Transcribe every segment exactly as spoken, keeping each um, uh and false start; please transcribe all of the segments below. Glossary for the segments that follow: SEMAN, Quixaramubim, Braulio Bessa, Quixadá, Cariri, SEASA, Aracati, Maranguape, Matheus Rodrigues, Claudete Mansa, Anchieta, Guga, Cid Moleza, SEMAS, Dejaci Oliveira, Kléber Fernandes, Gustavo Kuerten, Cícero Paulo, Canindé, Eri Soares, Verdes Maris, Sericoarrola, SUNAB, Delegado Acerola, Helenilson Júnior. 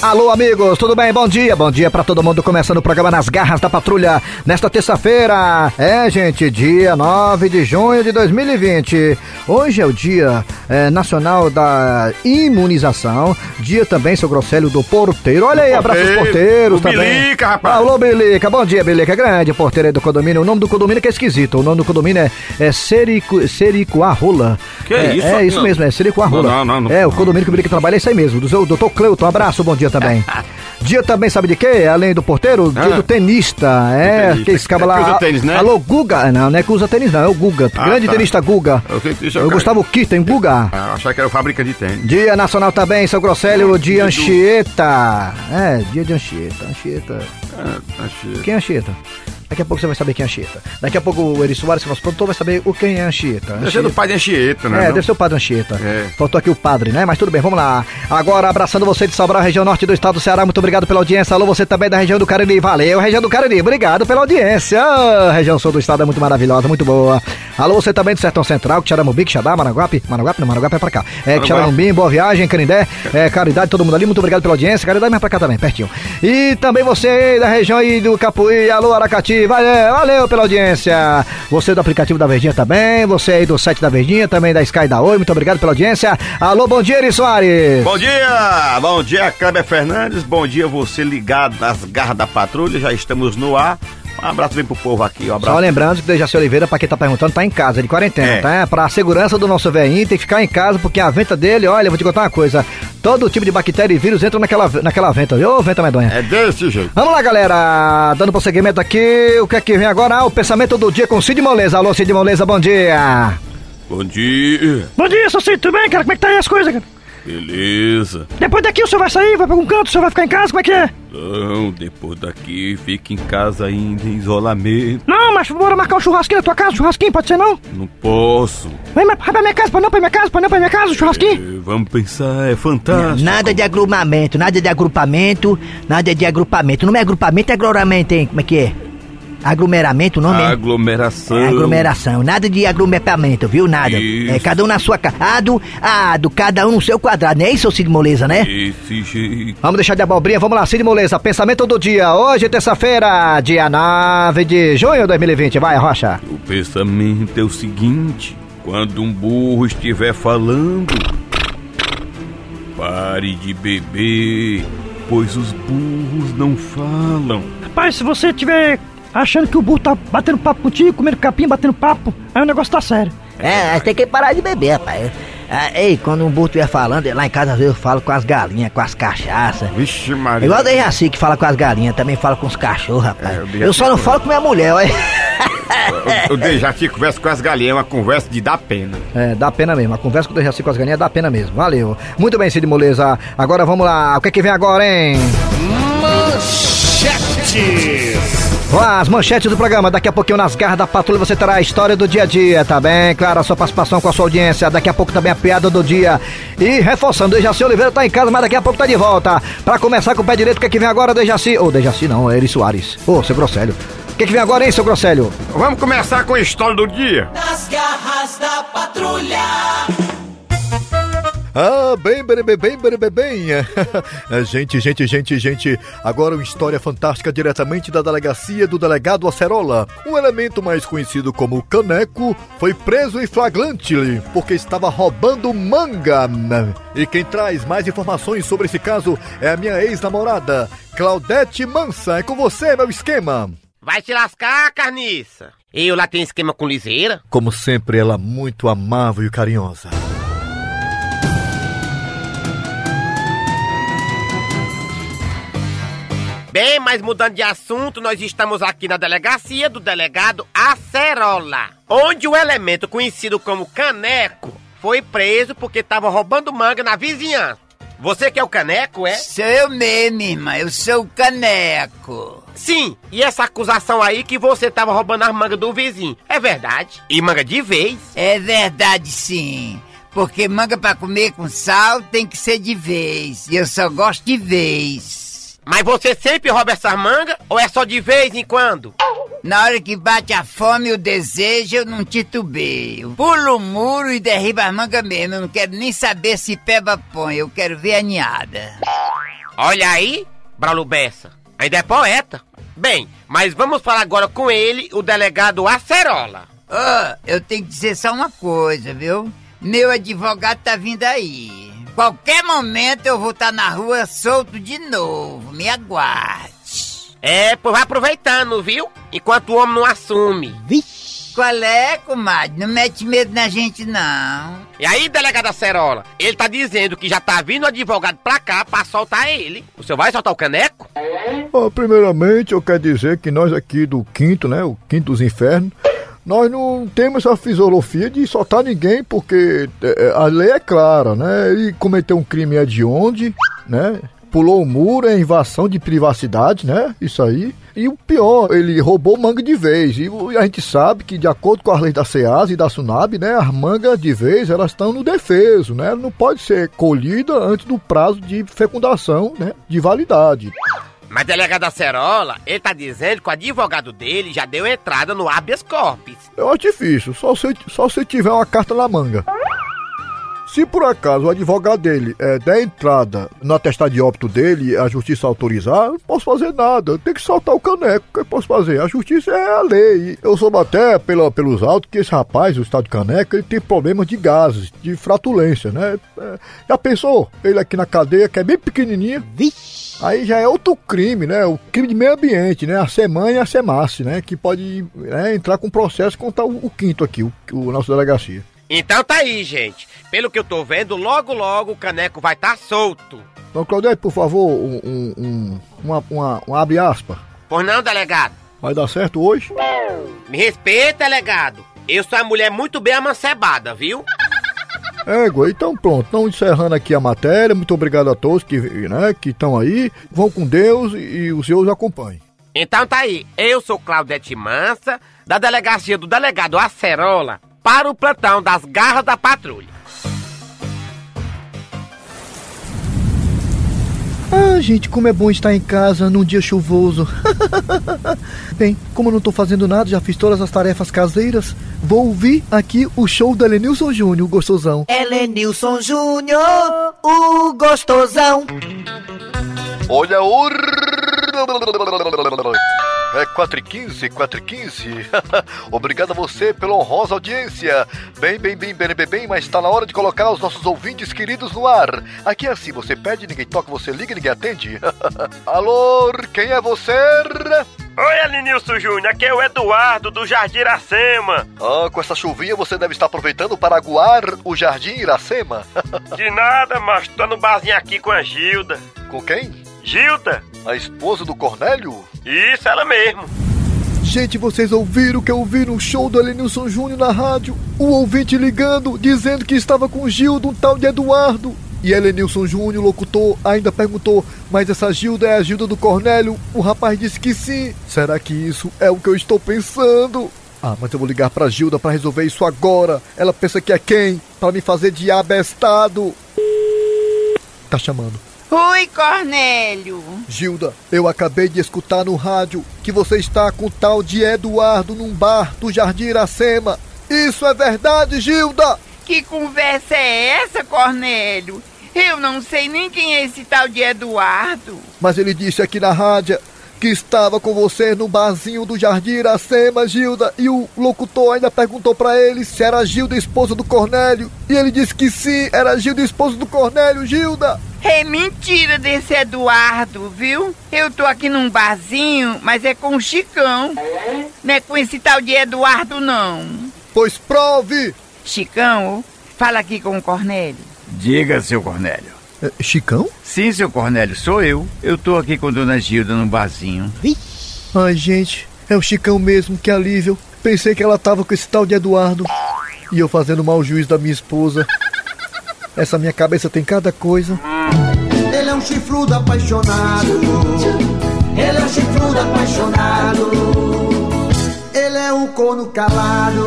Alô, amigos, tudo bem? Bom dia, bom dia pra todo mundo, começando o programa Nas Garras da Patrulha, nesta terça-feira. É, gente, dia nove de junho de dois mil e vinte. Hoje é o Dia é, Nacional da Imunização, dia também, seu Grosselho, do Porteiro. Olha aí, abraço aos porteiros também. Bilica, rapaz. Alô, Bilica, bom dia, Bilica, grande porteiro aí do condomínio. O nome do condomínio que é esquisito, o nome do condomínio é, é Serico, Sericoarrola. Que é, é isso? É isso não. mesmo, é Sericoarrola. Não, não, não, não. É, o condomínio que o Bilica trabalha é isso aí mesmo, do seu doutor Cleuton, abraço, bom dia também. Dia também, sabe de quê? Além do porteiro, ah, dia do tenista. É, tenista. Que escapa lá. É que usa tênis, né? Alô, Guga. Não, não é que usa tênis, não. É o Guga. Ah, grande tá. tenista Guga. Eu sei que isso é o Gustavo Kuerten, Guga. Ah, achava que era o fábrica de tênis. Dia nacional também, seu Grosselho, é, de Anchieta. Do... É, dia de Anchieta. Anchieta. É, Anchieta. Quem é Anchieta? Daqui a pouco você vai saber quem é Anchieta. Daqui a pouco o Eri Soares, que é nosso produtor, vai saber o quem é Anchieta. Deve ser do pai de Anchieta, né? É, não? Deve ser o pai de Anchieta. É. Faltou aqui o padre, né? Mas tudo bem, vamos lá. Agora, abraçando você de Sobral, região norte do estado do Ceará. Muito obrigado pela audiência. Alô, você também da região do Cariri. Valeu, região do Cariri. Obrigado pela audiência. Oh, região sul do estado é muito maravilhosa, muito boa. Alô, você também do Sertão Central, Quixaramubim, Quixadá, Maranguape. Maranguape, não, Maranguape é pra cá. É, Quixaramubim, Boa Viagem, Canindé, é, Caridade, todo mundo ali. Muito obrigado pela audiência. Caridade, mas pra cá também, pertinho. E também você da região aí do Capuí. Alô, Aracati. Valeu, valeu pela audiência. Você do aplicativo da Verdinha também, você aí do site da Verdinha, também da Sky da Oi, muito obrigado pela audiência. Alô, bom dia, Eri Soares. Bom dia, bom dia, Kléber Fernandes, bom dia, você ligado nas Garras da Patrulha, já estamos no ar. Um abraço bem pro povo aqui, um abraço. Só lembrando que o Dejaci Oliveira, pra quem tá perguntando, tá em casa, de quarentena, é. tá? Pra segurança do nosso velhinho, tem que ficar em casa, porque a venta dele, olha, vou te contar uma coisa, todo tipo de bactéria e vírus entra naquela, naquela venta, viu? Venta medonha. É desse jeito. Vamos lá, galera, dando prosseguimento aqui, o que é que vem agora? Ah, o pensamento do dia com Cid Moleza. Alô, Cid Moleza, bom dia. Bom dia. Bom dia, seu Cid, tudo bem, cara? Como é que tá aí as coisas, cara? Beleza. Depois daqui o senhor vai sair, vai pra algum canto, o senhor vai ficar em casa, como é que é? Não, depois daqui fica em casa ainda, em isolamento. Não, mas bora marcar um churrasquinho na tua casa, um churrasquinho, pode ser não? Não posso. Vai, vai pra minha casa, pra não, pra minha casa, pra não, pra minha casa, um churrasquinho. É, vamos pensar, é fantástico. Não, nada de agrupamento, nada de agrupamento, nada de agrupamento. Não é agrupamento, é agloramento, hein, como é que é? Aglomeramento, o nome é? Aglomeração. Aglomeração, nada de aglomeramento, viu? Nada. Isso. É, cada um na sua casa. Ah, do, ah, do cada um no seu quadrado, não é isso, seu Cid Moleza, né? Esse jeito. Vamos deixar de abobrinha, vamos lá, Cid Moleza. Pensamento do dia, hoje, terça-feira, dia nove de junho de dois mil e vinte. Vai, Rocha. O pensamento é o seguinte: quando um burro estiver falando, pare de beber, pois os burros não falam. Rapaz, se você tiver achando que o burro tá batendo papo contigo, comendo capim, batendo papo, aí o negócio tá sério. É, tem que parar de beber, rapaz. É, ei, quando um burro estiver falando, lá em casa às vezes eu falo com as galinhas, com as cachaças. Vixe, Maria. Igual o Dejaci que fala com as galinhas, também fala com os cachorros, rapaz. É, eu só não falo com minha mulher, olha. O, o Dejaci conversa com as galinhas, é uma conversa de dar pena. É, dá pena mesmo. A conversa com o Dejaci com as galinhas dá pena mesmo. Valeu. Muito bem, Cid Moleza. Agora vamos lá. O que é que vem agora, hein? Manchetes. As manchetes do programa, daqui a pouquinho Nas Garras da Patrulha você terá a história do dia a dia, tá bem? Claro, a sua participação com a sua audiência, daqui a pouco também a piada do dia. E reforçando, Dejaci Oliveira tá em casa, mas daqui a pouco tá de volta. Pra começar com o pé direito, o que é que vem agora, Dejaci? Ô, oh, Dejaci não, é Eri Soares. Ô, oh, seu Grosselho. O que é que vem agora, hein, seu Grosselho? Vamos começar com a história do dia. Nas Garras da Patrulha. Ah, bem, bem, bem, bem, bem, bem. Gente, gente, gente, gente. Agora uma história fantástica diretamente da delegacia do delegado Acerola. Um elemento mais conhecido como Caneco foi preso em flagrante porque estava roubando manga. E quem traz mais informações sobre esse caso é a minha ex-namorada, Claudete Mansa. É com você, meu esquema. Vai te lascar, carniça. Eu lá tenho esquema com liseira. Como sempre, ela muito amável e carinhosa. Bem, mas mudando de assunto, nós estamos aqui na delegacia do delegado Acerola, onde o elemento conhecido como Caneco foi preso porque estava roubando manga na vizinhança. Você que é o Caneco, é? Sou eu mesmo, irmã, eu sou o Caneco. Sim, e essa acusação aí que você estava roubando as mangas do vizinho, é verdade? E manga de vez? É verdade, sim. Porque manga pra comer com sal tem que ser de vez, e eu só gosto de vez. Mas você sempre rouba essas mangas ou é só de vez em quando? Na hora que bate a fome e o desejo, eu não titubeio. Pulo o muro e derribo as mangas mesmo. Eu não quero nem saber se peba põe, eu quero ver a ninhada. Olha aí, Braulio Bessa, ainda é poeta. Bem, mas vamos falar agora com ele, o delegado Acerola. Ó, oh, eu tenho que dizer só uma coisa, viu? Meu advogado tá vindo aí. Qualquer momento eu vou estar na rua solto de novo, me aguarde. É, pô, vai aproveitando, viu? Enquanto o homem não assume. Vixe. Qual é, comadre? Não mete medo na gente, não. E aí, delegado Acerola, ele tá dizendo que já tá vindo o advogado pra cá pra soltar ele. O senhor vai soltar o caneco? Oh, primeiramente, eu quero dizer que nós aqui do quinto, né, o quinto dos infernos, nós não temos essa fisiologia de soltar ninguém, porque a lei é clara, né? Ele cometeu um crime hediondo, né? Pulou o muro, é invasão de privacidade, né? Isso aí. E o pior, ele roubou manga de vez. E a gente sabe que, de acordo com as leis da SEASA e da SUNAB, né? As mangas de vez, elas estão no defeso, né? Não pode ser colhida antes do prazo de fecundação, né? De validade. Mas o delegado Acerola, ele tá dizendo que o advogado dele já deu entrada no habeas corpus. É um artifício, só se, só se tiver uma carta na manga. Se por acaso o advogado dele é, der entrada no atestado de óbito dele, a justiça autorizar, eu não posso fazer nada, eu tenho que soltar o caneco. O que eu posso fazer? A justiça é a lei. Eu soube até pela, pelos autos que esse rapaz, o estado de caneco, ele tem problemas de gases, de fratulência, né? É, já pensou? Ele aqui na cadeia, que é bem pequenininha. Vixe! Aí já é outro crime, né? O crime de meio ambiente, né? A SEMAN e a SEMAS, né? Que pode, né, entrar com processo contra o, o quinto aqui, o, o nosso delegacia. Então tá aí, gente. Pelo que eu tô vendo, logo, logo o caneco vai estar tá solto. Então, Claudete, por favor, um, um, um, uma, uma, uma abre aspa. Pois não, delegado. Vai dar certo hoje? Me respeita, delegado. Eu sou uma mulher muito bem amancebada, viu? Égua, então pronto, estamos encerrando aqui a matéria, muito obrigado a todos que, né, que estão aí, vão com Deus e, e os seus acompanhem. Então tá aí, eu sou Claudete Mansa, da delegacia do delegado Acerola, para o plantão das garras da patrulha. Ah, gente, como é bom estar em casa num dia chuvoso. Bem, como eu não tô fazendo nada, já fiz todas as tarefas caseiras, vou ouvir aqui o show do Helenilson Júnior, o gostosão. Helenilson Júnior, o gostosão. Olha o... É quatro e quinze, quatro e quinze. Obrigado a você pela honrosa audiência. Bem, bem, bem, bem, bem, bem, mas está na hora de colocar os nossos ouvintes queridos no ar. Aqui é assim, você pede, ninguém toca, você liga, ninguém atende. Alô, quem é você? Oi, Helenilson Júnior, aqui é o Eduardo do Jardim Iracema. Ah, com essa chuvinha você deve estar aproveitando para aguar o Jardim Iracema. De nada, macho, tô no barzinho aqui com a Gilda. Com quem? Gilda. A esposa do Cornélio? Isso, ela mesmo. Gente, vocês ouviram que eu ouvi no show do Helenilson Júnior na rádio? O ouvinte ligando, dizendo que estava com Gilda, um tal de Eduardo. E Helenilson Júnior, locutor, ainda perguntou, mas essa Gilda é a Gilda do Cornélio? O rapaz disse que sim. Será que isso é o que eu estou pensando? Ah, mas eu vou ligar pra Gilda pra resolver isso agora. Ela pensa que é quem? Pra me fazer de abestado. Tá chamando. Oi, Cornélio. Gilda, eu acabei de escutar no rádio que você está com o tal de Eduardo num bar do Jardim Iracema. Isso é verdade, Gilda? Que conversa é essa, Cornélio? Eu não sei nem quem é esse tal de Eduardo. Mas ele disse aqui na rádio que estava com você no barzinho do Jardim Iracema, Gilda. E o locutor ainda perguntou pra ele se era a Gilda, esposa do Cornélio. E ele disse que sim, era a Gilda, esposa do Cornélio, Gilda. É mentira desse Eduardo, viu? Eu tô aqui num barzinho, mas é com o Chicão. Não é com esse tal de Eduardo, não. Pois prove! Chicão, fala aqui com o Cornélio. Diga, seu Cornélio. É, Chicão? Sim, seu Cornélio, sou eu. Eu tô aqui com Dona Gilda num barzinho. Ai, gente, é o Chicão mesmo, que alívio. Pensei que ela tava com esse tal de Eduardo. E eu fazendo mau juízo da minha esposa. Essa minha cabeça tem cada coisa. Ele é um chifrudo apaixonado. Ele é um chifrudo apaixonado. Ele é um corno calado.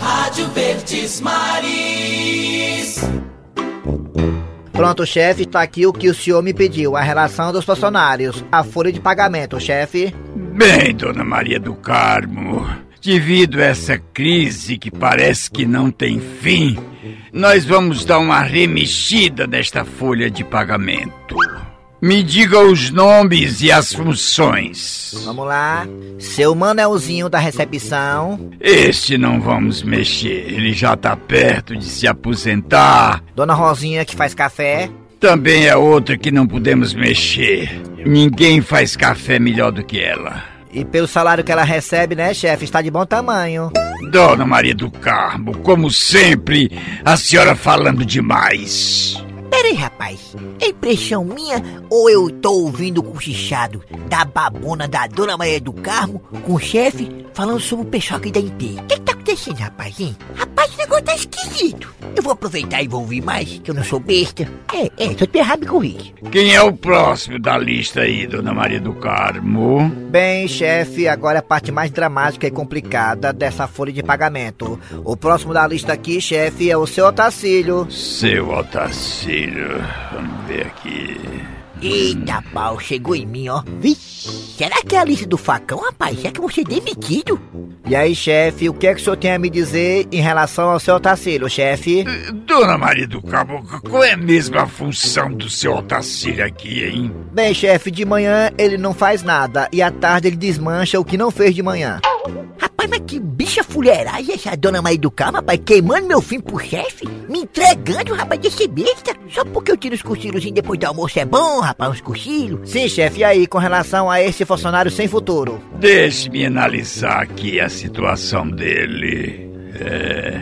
Rádio Verdes Maris. Pronto, chefe, está aqui o que o senhor me pediu, a relação dos funcionários, a folha de pagamento, chefe. Bem, Dona Maria do Carmo, Devido a essa crise que parece que não tem fim, nós vamos dar uma remexida nesta folha de pagamento. Me diga os nomes e as funções. Vamos lá. Seu Manuelzinho da recepção. Este não vamos mexer, ele já tá perto de se aposentar. Dona Rosinha que faz café. Também é outra que não podemos mexer. Ninguém faz café melhor do que ela. E pelo salário que ela recebe, né, chefe? Está de bom tamanho. Dona Maria do Carmo, como sempre, a senhora falando demais. Peraí, rapaz, é impressão minha ou eu tô ouvindo o cochichado da babona da Dona Maria do Carmo com o chefe falando sobre o pessoal aqui da Inte? O que que tá acontecendo, rapaz, hein? Rapaz, o negócio tá esquisito. Eu vou aproveitar e vou ouvir mais, que eu não sou besta. É, é, tô te errado, me corrige. Quem é o próximo da lista aí, Dona Maria do Carmo? Bem, chefe, agora a parte mais dramática e complicada dessa folha de pagamento. O próximo da lista aqui, chefe, é o seu Otacílio. Seu Otacílio. Vamos ver aqui. Eita pau, chegou em mim, ó. Vixe, será que é a lista do facão, rapaz? Será que eu vou ser demitido? E aí, chefe, o que é que o senhor tem a me dizer em relação ao seu Otacílio, chefe? Dona Maria do Cabo, qual é mesmo a função do seu Otacílio aqui, hein? Bem, chefe, de manhã ele não faz nada e à tarde ele desmancha o que não fez de manhã. Rapaz, mas que bicha fuleiragem essa Dona Maria do Carmo, rapaz, queimando meu fim pro chefe, me entregando, rapaz, desse besta. Só porque eu tiro os cochilos depois do almoço é bom, rapaz, uns cochilos. Sim, chefe, e aí, com relação a esse funcionário sem futuro? Deixe-me analisar aqui a situação dele. É...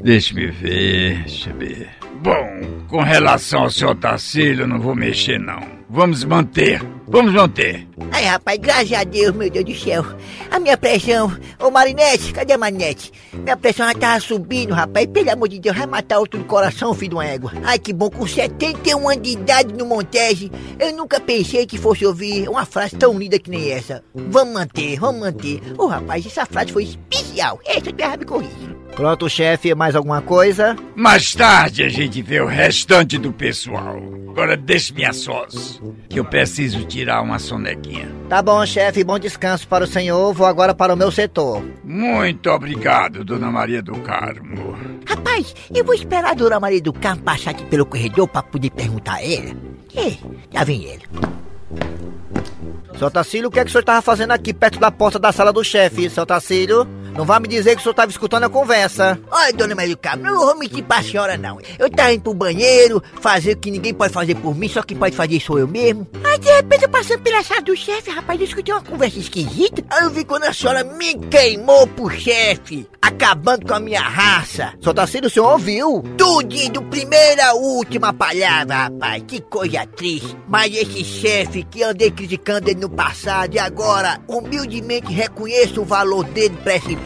Deixe-me ver, deixa eu ver. Bom, com relação ao senhor Tarcílio, eu não vou mexer, não. Vamos manter, vamos manter. Ai, rapaz, graças a Deus, meu Deus do céu. A minha pressão, ô Marinete, cadê a Marinete? Minha pressão já tava subindo, rapaz. Pelo amor de Deus, vai matar outro do coração, filho de uma égua. Ai, que bom, com setenta e um anos de idade no Montese, eu nunca pensei que fosse ouvir uma frase tão linda que nem essa. Vamos manter, vamos manter. Ô, rapaz, essa frase foi especial. Essa terra me corrige. Pronto, chefe, mais alguma coisa? Mais tarde a gente vê o restante do pessoal. Agora deixe-me a sós, que eu preciso tirar uma sonequinha. Tá bom, chefe, bom descanso para o senhor. Vou agora para o meu setor. Muito obrigado, Dona Maria do Carmo. Rapaz, eu vou esperar a Dona Maria do Carmo passar aqui pelo corredor para poder perguntar a ela. Ei, já vem ele. Seu Otacílio, o que é que o senhor estava fazendo aqui perto da porta da sala do chefe, seu Otacílio? Não vá me dizer que o senhor estava escutando a conversa. Olha, Dona Maria do Carmo, não vou mentir pra senhora, não. Eu estava indo pro banheiro, fazer o que ninguém pode fazer por mim, só quem pode fazer sou eu mesmo. Aí, de repente, eu passando pela sala do chefe, rapaz, eu escutei uma conversa esquisita. Aí eu vi quando a senhora me queimou pro chefe, acabando com a minha raça. Seu Otacílio, o senhor ouviu? Tudo, do primeira à última palavra, rapaz. Que coisa triste. Mas esse chefe que andei criticando ele no passado e agora humildemente reconheço o valor dele pra essa empresa.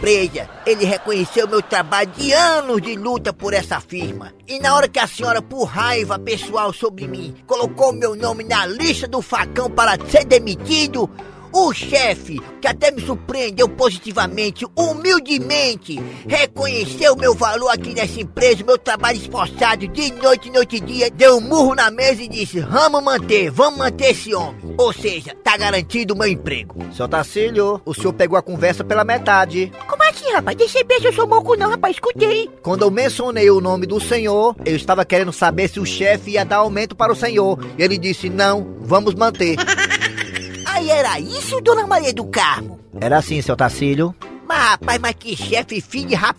Ele reconheceu meu trabalho de anos de luta por essa firma. E na hora que a senhora, por raiva pessoal sobre mim, colocou meu nome na lista do facão para ser demitido, o chefe, que até me surpreendeu positivamente, humildemente, reconheceu meu valor aqui nessa empresa, meu trabalho esforçado, de noite, noite e dia, deu um murro na mesa e disse, vamos manter, vamos manter esse homem. Ou seja, tá garantido o meu emprego. Seu Tarcílio, o senhor pegou a conversa pela metade. Como assim, rapaz? Deixa eu ver se eu sou moco não, rapaz, escutei. Quando eu mencionei o nome do senhor, eu estava querendo saber se o chefe ia dar aumento para o senhor. E ele disse, não, vamos manter. Aí era isso, Dona Maria do Carmo? Era assim, seu Otacílio. Mas, rapaz, mas que chefe filho de rap...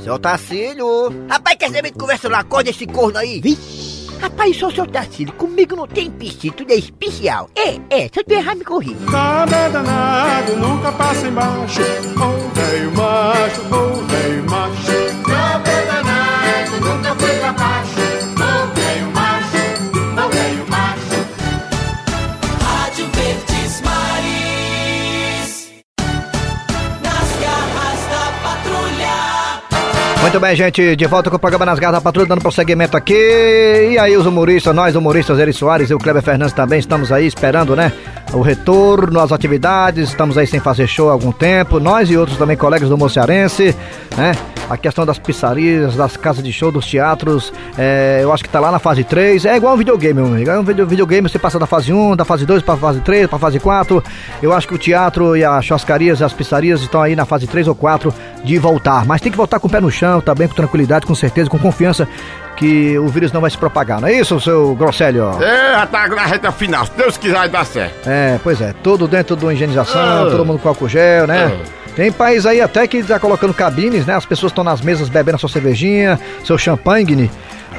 Seu Otacílio. Rapaz, quer saber de conversa lá? Acorda esse corno aí. Vixe. Rapaz, sou seu Otacílio. Comigo não tem piscina, tudo é especial. É, é, se eu te errar, me corri. Nada danado, nunca passa embaixo. Odeio macho, odeio macho. Nada danado, nunca foi pra baixo. Muito bem, gente, de volta com o programa Nas Garras da Patrulha, dando prosseguimento aqui. E aí os humoristas, nós humoristas, Eri Soares e o Kléber Fernandes também estamos aí esperando, né, o retorno às atividades. Estamos aí sem fazer show há algum tempo, nós e outros também colegas do humor cearense, né. a questão das pizzarias, das casas de show, dos teatros, é, eu acho que tá lá na fase três, é igual um videogame, meu amigo, é um videogame, você passa da fase um, da fase dois pra fase três, pra fase quatro, eu acho que o teatro e as churrascarias e as pizzarias estão aí na fase três ou quatro de voltar, mas tem que voltar com o pé no chão também, com tranquilidade, com certeza, com confiança, que o vírus não vai se propagar, não é isso, seu Grosselho? É, já tá na reta final, se Deus quiser dá certo. É, pois é, tudo dentro de uma higienização, ah. todo mundo com álcool gel, né? Ah. Tem país aí até que tá colocando cabines, né? As pessoas estão nas mesas bebendo a sua cervejinha, seu champanhe,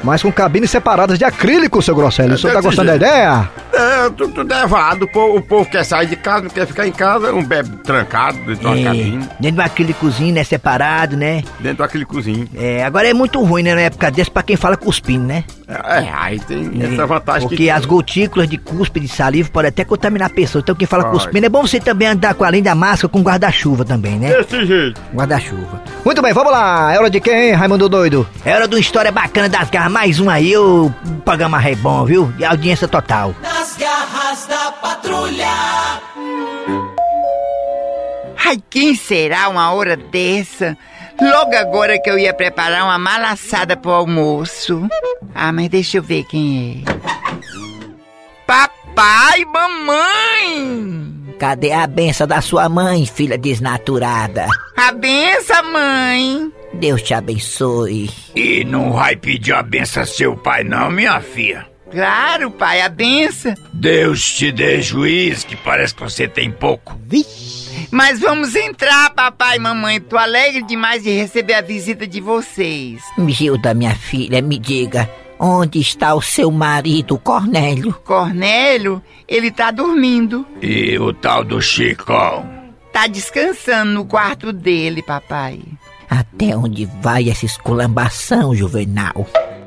mas com cabines separadas de acrílico, seu Grosselho. É, o senhor tá gostando jeito. da ideia? É, tudo, tudo é errado. O povo, o povo quer sair de casa, não quer ficar em casa, um bebe trancado dentro de uma é, cabine. Dentro do acrílicozinho, né? Separado, né? Dentro do acrílicozinho. É, agora é muito ruim, né? Na época dessa, pra quem fala cuspindo, né? É, aí tem é, essa vantagem. Porque que... as gotículas de cuspe, de saliva, podem até contaminar a pessoa. Então quem fala Ai. cuspindo, é bom você também andar com, além da máscara, com guarda-chuva também, né? Desse jeito. Guarda-chuva. Muito bem, vamos lá. É hora de quem, hein, Raimundo Doido? É hora de uma história bacana das garras. Mais um aí, o programa é bom, viu? E audiência total. Nas garras da patrulha. Ai, quem será uma hora dessa? Logo agora que eu ia preparar uma mala assada pro almoço. Ah, mas deixa eu ver quem é. Papai, mamãe! Cadê a benção da sua mãe, filha desnaturada? A benção, mãe! Deus te abençoe. E não vai pedir a benção seu pai não, minha filha? Claro, pai, a benção. Deus te dê juízo, que parece que você tem pouco. Vixe! Mas vamos entrar, papai e mamãe. Tô alegre demais de receber a visita de vocês. Gilda, minha filha, me diga, onde está o seu marido, Cornélio? Cornélio? Ele tá dormindo. E o tal do Chicão? Tá descansando no quarto dele, papai. Até onde vai essa esculambação, Juvenal?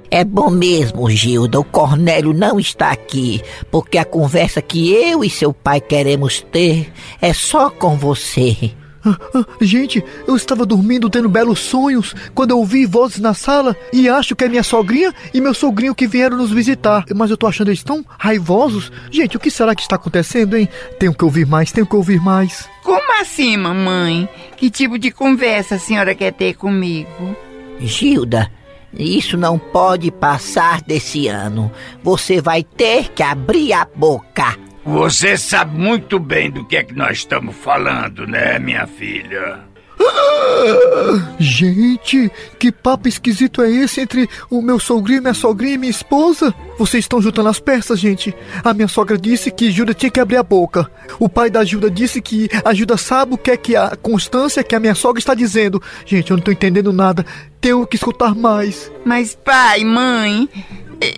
É bom mesmo, Gilda, o Cornélio não está aqui, porque a conversa que eu e seu pai queremos ter é só com você. Ah, ah, gente, eu estava dormindo tendo belos sonhos, quando eu ouvi vozes na sala e acho que é minha sogrinha e meu sogrinho que vieram nos visitar. Mas eu tô achando eles tão raivosos. Gente, o que será que está acontecendo, hein? Tenho que ouvir mais, tenho que ouvir mais. Como assim, mamãe? Que tipo de conversa a senhora quer ter comigo? Gilda... Isso não pode passar desse ano. Você vai ter que abrir a boca. Você sabe muito bem do que é que nós estamos falando, né, minha filha? Ah, gente, que papo esquisito é esse entre o meu sogrinho, minha sogrinha e minha esposa? Vocês estão juntando as peças, gente. A minha sogra disse que Gilda tinha que abrir a boca. O pai da Gilda disse que a Gilda sabe o que é que a Constância, que a minha sogra, está dizendo. Gente, eu não tô entendendo nada. Tenho que escutar mais. Mas pai, mãe,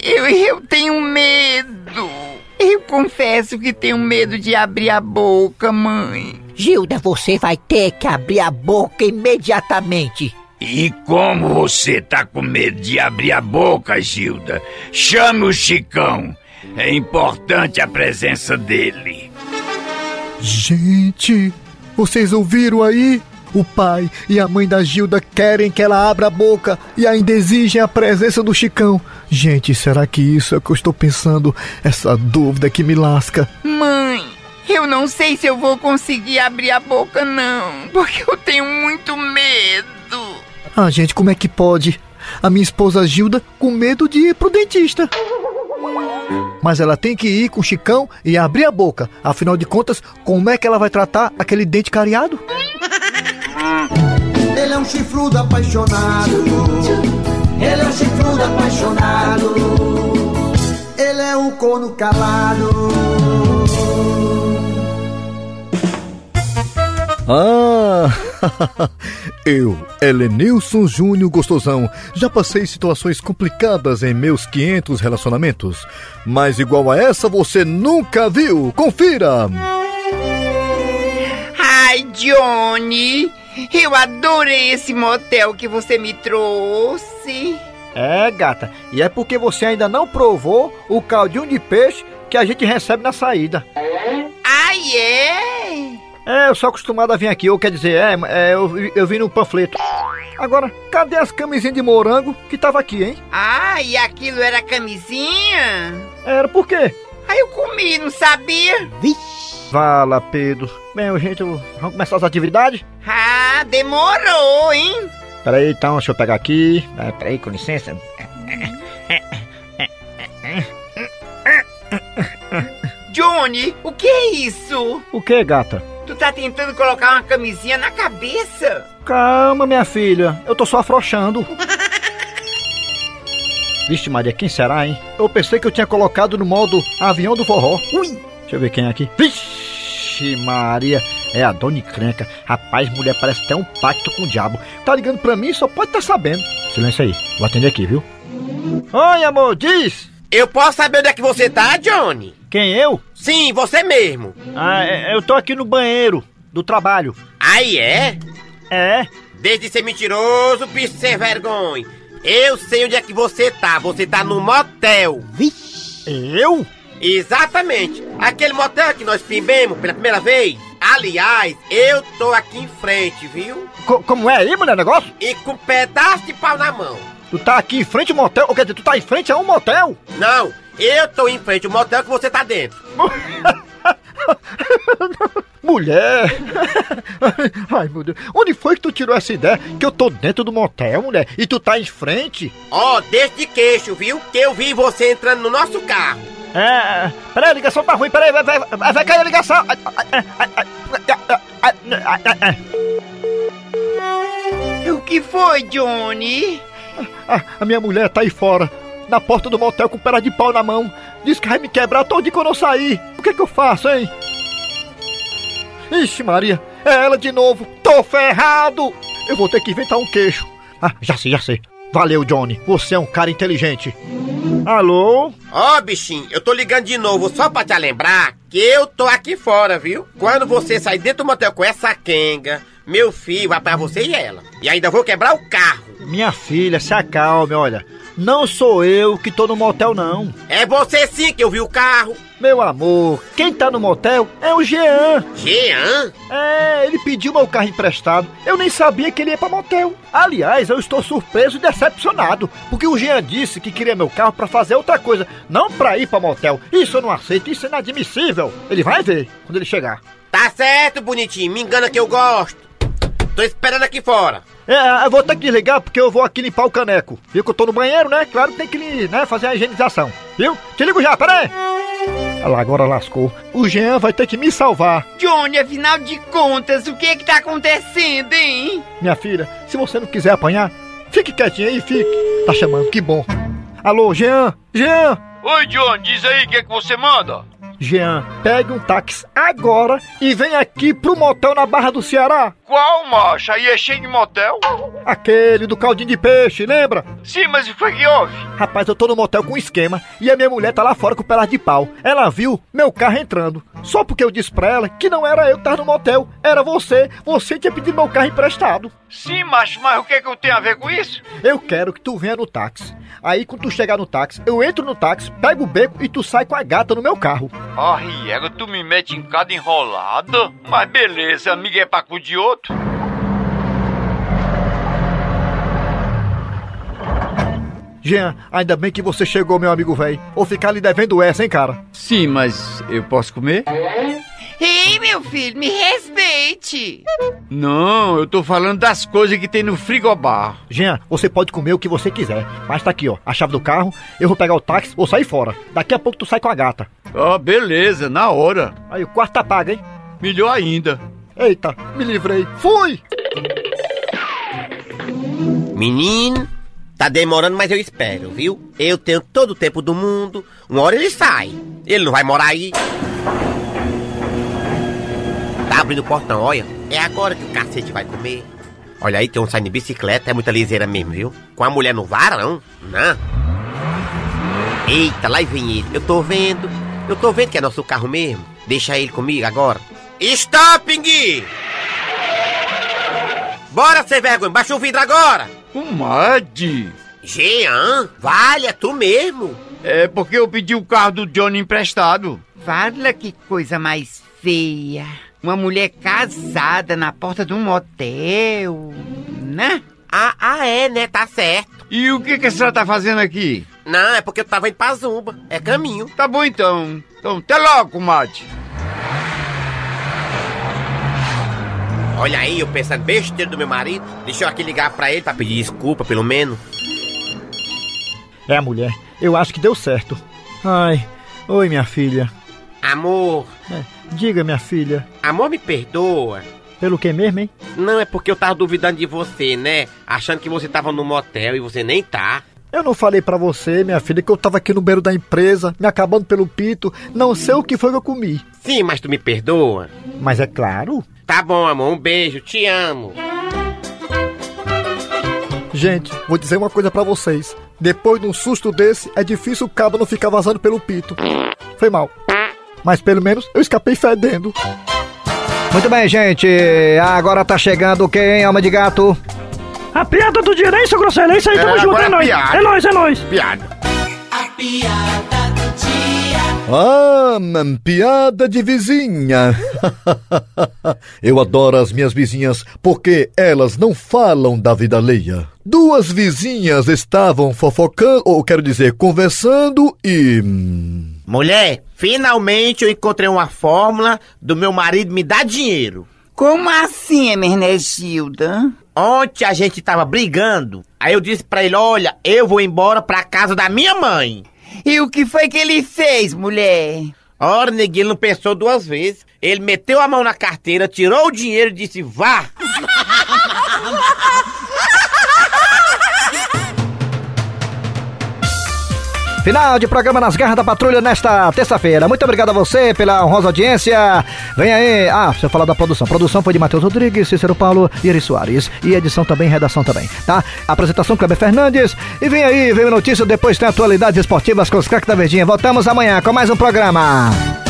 eu, eu tenho medo. Eu confesso que tenho medo de abrir a boca, mãe. Gilda, você vai ter que abrir a boca imediatamente. E como você tá com medo de abrir a boca, Gilda, chame o Chicão. É importante a presença dele. Gente, vocês ouviram aí? O pai e a mãe da Gilda querem que ela abra a boca e ainda exigem a presença do Chicão. Gente, será que isso é o que eu estou pensando? Essa dúvida que me lasca. Mãe, eu não sei se eu vou conseguir abrir a boca não, porque eu tenho muito medo. Ah, gente, como é que pode? A minha esposa Gilda com medo de ir pro dentista. Mas ela tem que ir com o Chicão e abrir a boca. Afinal de contas, como é que ela vai tratar aquele dente cariado? Ele é um chifrudo apaixonado. Ele é um chifrudo apaixonado. Ele é um corno calado. Ah, eu, Helenilson Júnior Gostosão, já passei situações complicadas em meus quinhentos relacionamentos, mas igual a essa você nunca viu. Confira! Ai, Johnny, eu adorei esse motel que você me trouxe. É, gata, e é porque você ainda não provou o caldinho de peixe que a gente recebe na saída. Ai, é? É, eu sou acostumado a vir aqui, ou quer dizer, é, é eu, eu vim no panfleto. Agora, cadê as camisinhas de morango que tava aqui, hein? Ah, e aquilo era camisinha? Era por quê? Aí eu comi, não sabia. Vixe. Fala, Pedro. Bem, gente, vamos começar as atividades? Ah, demorou, hein? Peraí, então, deixa eu pegar aqui. Peraí, com licença. Johnny, o que é isso? O que, gata? Tu tá tentando colocar uma camisinha na cabeça? Calma, minha filha. Eu tô só afrouxando. Vixe, Maria, quem será, hein? Eu pensei que eu tinha colocado no modo avião do forró. Ui! Deixa eu ver quem é aqui. Vixe, Maria. É a Dona Encrenca. Rapaz, mulher, parece até um pacto com o diabo. Tá ligando pra mim, só pode tá sabendo. Silêncio aí. Vou atender aqui, viu? Oi, amor, diz! Eu posso saber onde é que você tá, Johnny? Quem, eu? Sim, você mesmo. Ah, eu tô aqui no banheiro do trabalho. Aí é? É. Desde ser mentiroso, bicho sem vergonha. Eu sei onde é que você tá. Você tá no motel. Vixe. Eu? Exatamente. Aquele motel que nós pimbemos pela primeira vez. Aliás, eu tô aqui em frente, viu? Co- como é aí, mulher, negócio? E com um pedaço de pau na mão. Tu tá aqui em frente ao motel? Ou quer dizer, tu tá em frente a um motel? Não, eu tô em frente ao motel que você tá dentro. Mulher! Ai, meu Deus. Onde foi que tu tirou essa ideia que eu tô dentro do motel, mulher? E tu tá em frente? Ó, oh, deixa de queixo, viu? Que eu vi você entrando no nosso carro. É... Peraí, a ligação tá ruim. Peraí, vai, vai, vai, vai cair a ligação. O que foi, Johnny? A, a minha mulher tá aí fora, na porta do motel com um pedaço de pau na mão. Diz que vai me quebrar todo dia quando eu sair. O que é que eu faço, hein? Ixi, Maria, é ela de novo. Tô ferrado. Eu vou ter que inventar um queixo. Ah, já sei, já sei. Valeu, Johnny. Você é um cara inteligente. Alô? Ó, oh, bichinho, eu tô ligando de novo só pra te lembrar que eu tô aqui fora, viu? Quando você sair dentro do motel com essa quenga, meu filho vai pra você e ela. E ainda vou quebrar o carro. Minha filha, se acalme, olha. Não sou eu que tô no motel, não. É você sim que eu vi o carro. Meu amor, quem tá no motel é o Jean. Jean? É, ele pediu meu carro emprestado. Eu nem sabia que ele ia pra motel. Aliás, eu estou surpreso e decepcionado, porque o Jean disse que queria meu carro pra fazer outra coisa, não pra ir pra motel. Isso eu não aceito, isso é inadmissível. Ele vai ver quando ele chegar. Tá certo, bonitinho, me engana que eu gosto. Tô esperando aqui fora. É, eu vou ter que desligar porque eu vou aqui limpar o caneco. Viu que eu tô no banheiro, né? Claro que tem que, né, fazer a higienização. Viu? Te ligo já, peraí. Ela agora lascou. O Jean vai ter que me salvar. Johnny, afinal de contas, o que é que tá acontecendo, hein? Minha filha, se você não quiser apanhar, fique quietinha aí, fique. Tá chamando, que bom. Alô, Jean? Jean? Oi, Johnny, diz aí o que é que você manda. Jean, pegue um táxi agora e vem aqui pro motel na Barra do Ceará. Qual, macho? Aí é cheio de motel? Aquele do caldinho de peixe, lembra? Sim, mas o que foi que houve? Rapaz, eu tô no motel com um esquema e a minha mulher tá lá fora com o pedaço de pau. Ela viu meu carro entrando. Só porque eu disse pra ela que não era eu que tava no motel, era você. Você tinha pedido meu carro emprestado. Sim, macho, mas o que é que eu tenho a ver com isso? Eu quero que tu venha no táxi. Aí quando tu chegar no táxi, eu entro no táxi, pego o beco e tu sai com a gata no meu carro. Ah, Riego, tu me mete em cada enrolada? Mas beleza, amigo é pra cu de outro. Jean, ainda bem que você chegou, meu amigo velho. Vou ficar lhe devendo essa, hein, cara? Sim, mas eu posso comer? Ei, meu filho, me respeite. Não, eu tô falando das coisas que tem no frigobar. Jean, você pode comer o que você quiser. Mas tá aqui, ó, a chave do carro. Eu vou pegar o táxi, vou sair fora. Daqui a pouco tu sai com a gata. Ah, oh, beleza, na hora. Aí o quarto tá pago, hein? Melhor ainda. Eita, me livrei. Fui! Menino, tá demorando, mas eu espero, viu? Eu tenho todo o tempo do mundo. Uma hora ele sai. Ele não vai morar aí. Tá abrindo o portão, olha. É agora que o cacete vai comer. Olha aí, tem um saindo de bicicleta. É muita liseira mesmo, viu? Com a mulher no varão, né? Eita, lá vem ele. Eu tô vendo... Eu tô vendo que é nosso carro mesmo. Deixa ele comigo agora. Stopping! Bora, sem vergonha. Baixa o vidro agora. Comadre. Jean, vale, é tu mesmo. É porque eu pedi o carro do Johnny emprestado. Fala, que coisa mais feia. Uma mulher casada na porta de um motel, né? Ah, ah, é, né? Tá certo. E o que que a senhora tá fazendo aqui? Não, é porque eu tava indo pra Zumba. É caminho. Tá bom, então. Então, até logo, mate. Olha aí, eu pensando besteira do meu marido. Deixa eu aqui ligar pra ele pra pedir desculpa, pelo menos. É, mulher, eu acho que deu certo. Ai, oi, minha filha. Amor. É, diga, minha filha. Amor, me perdoa. Pelo que mesmo, hein? Não, é porque eu tava duvidando de você, né? Achando que você tava no motel e você nem tá. Eu não falei pra você, minha filha, que eu tava aqui no beiro da empresa, me acabando pelo pito, não sei o que foi que eu comi. Sim, mas tu me perdoa? Mas é claro. Tá bom, amor, um beijo, te amo. Gente, vou dizer uma coisa pra vocês. Depois de um susto desse, é difícil o cabo não ficar vazando pelo pito. Foi mal. Mas pelo menos eu escapei fedendo. Muito bem, gente. Agora tá chegando quem, alma de gato? A piada do dia, né, seu grosseiro? É isso aí, tamo é, junto, é nóis. É nóis, é nóis. Piada. A piada do dia. Ah, piada de vizinha. Eu adoro as minhas vizinhas porque elas não falam da vida alheia. Duas vizinhas estavam fofocando, ou quero dizer, conversando e... Mulher, finalmente eu encontrei uma fórmula do meu marido me dar dinheiro. Como assim, Hermenegilda? Ontem a gente tava brigando, aí eu disse pra ele, olha, eu vou embora pra casa da minha mãe. E o que foi que ele fez, mulher? Ora, neguinho, não pensou duas vezes. Ele meteu a mão na carteira, tirou o dinheiro e disse, vá! Final de programa Nas Garras da Patrulha nesta terça-feira. Muito obrigado a você pela honrosa audiência. Vem aí. Ah, deixa eu falar da produção. Produção foi de Matheus Rodrigues, Cícero Paulo e Eri Soares. E edição também, redação também, tá? Apresentação, Kléber Fernandes. E vem aí, vem notícia, depois tem atualidades esportivas com os craques da Verdinha. Voltamos amanhã com mais um programa.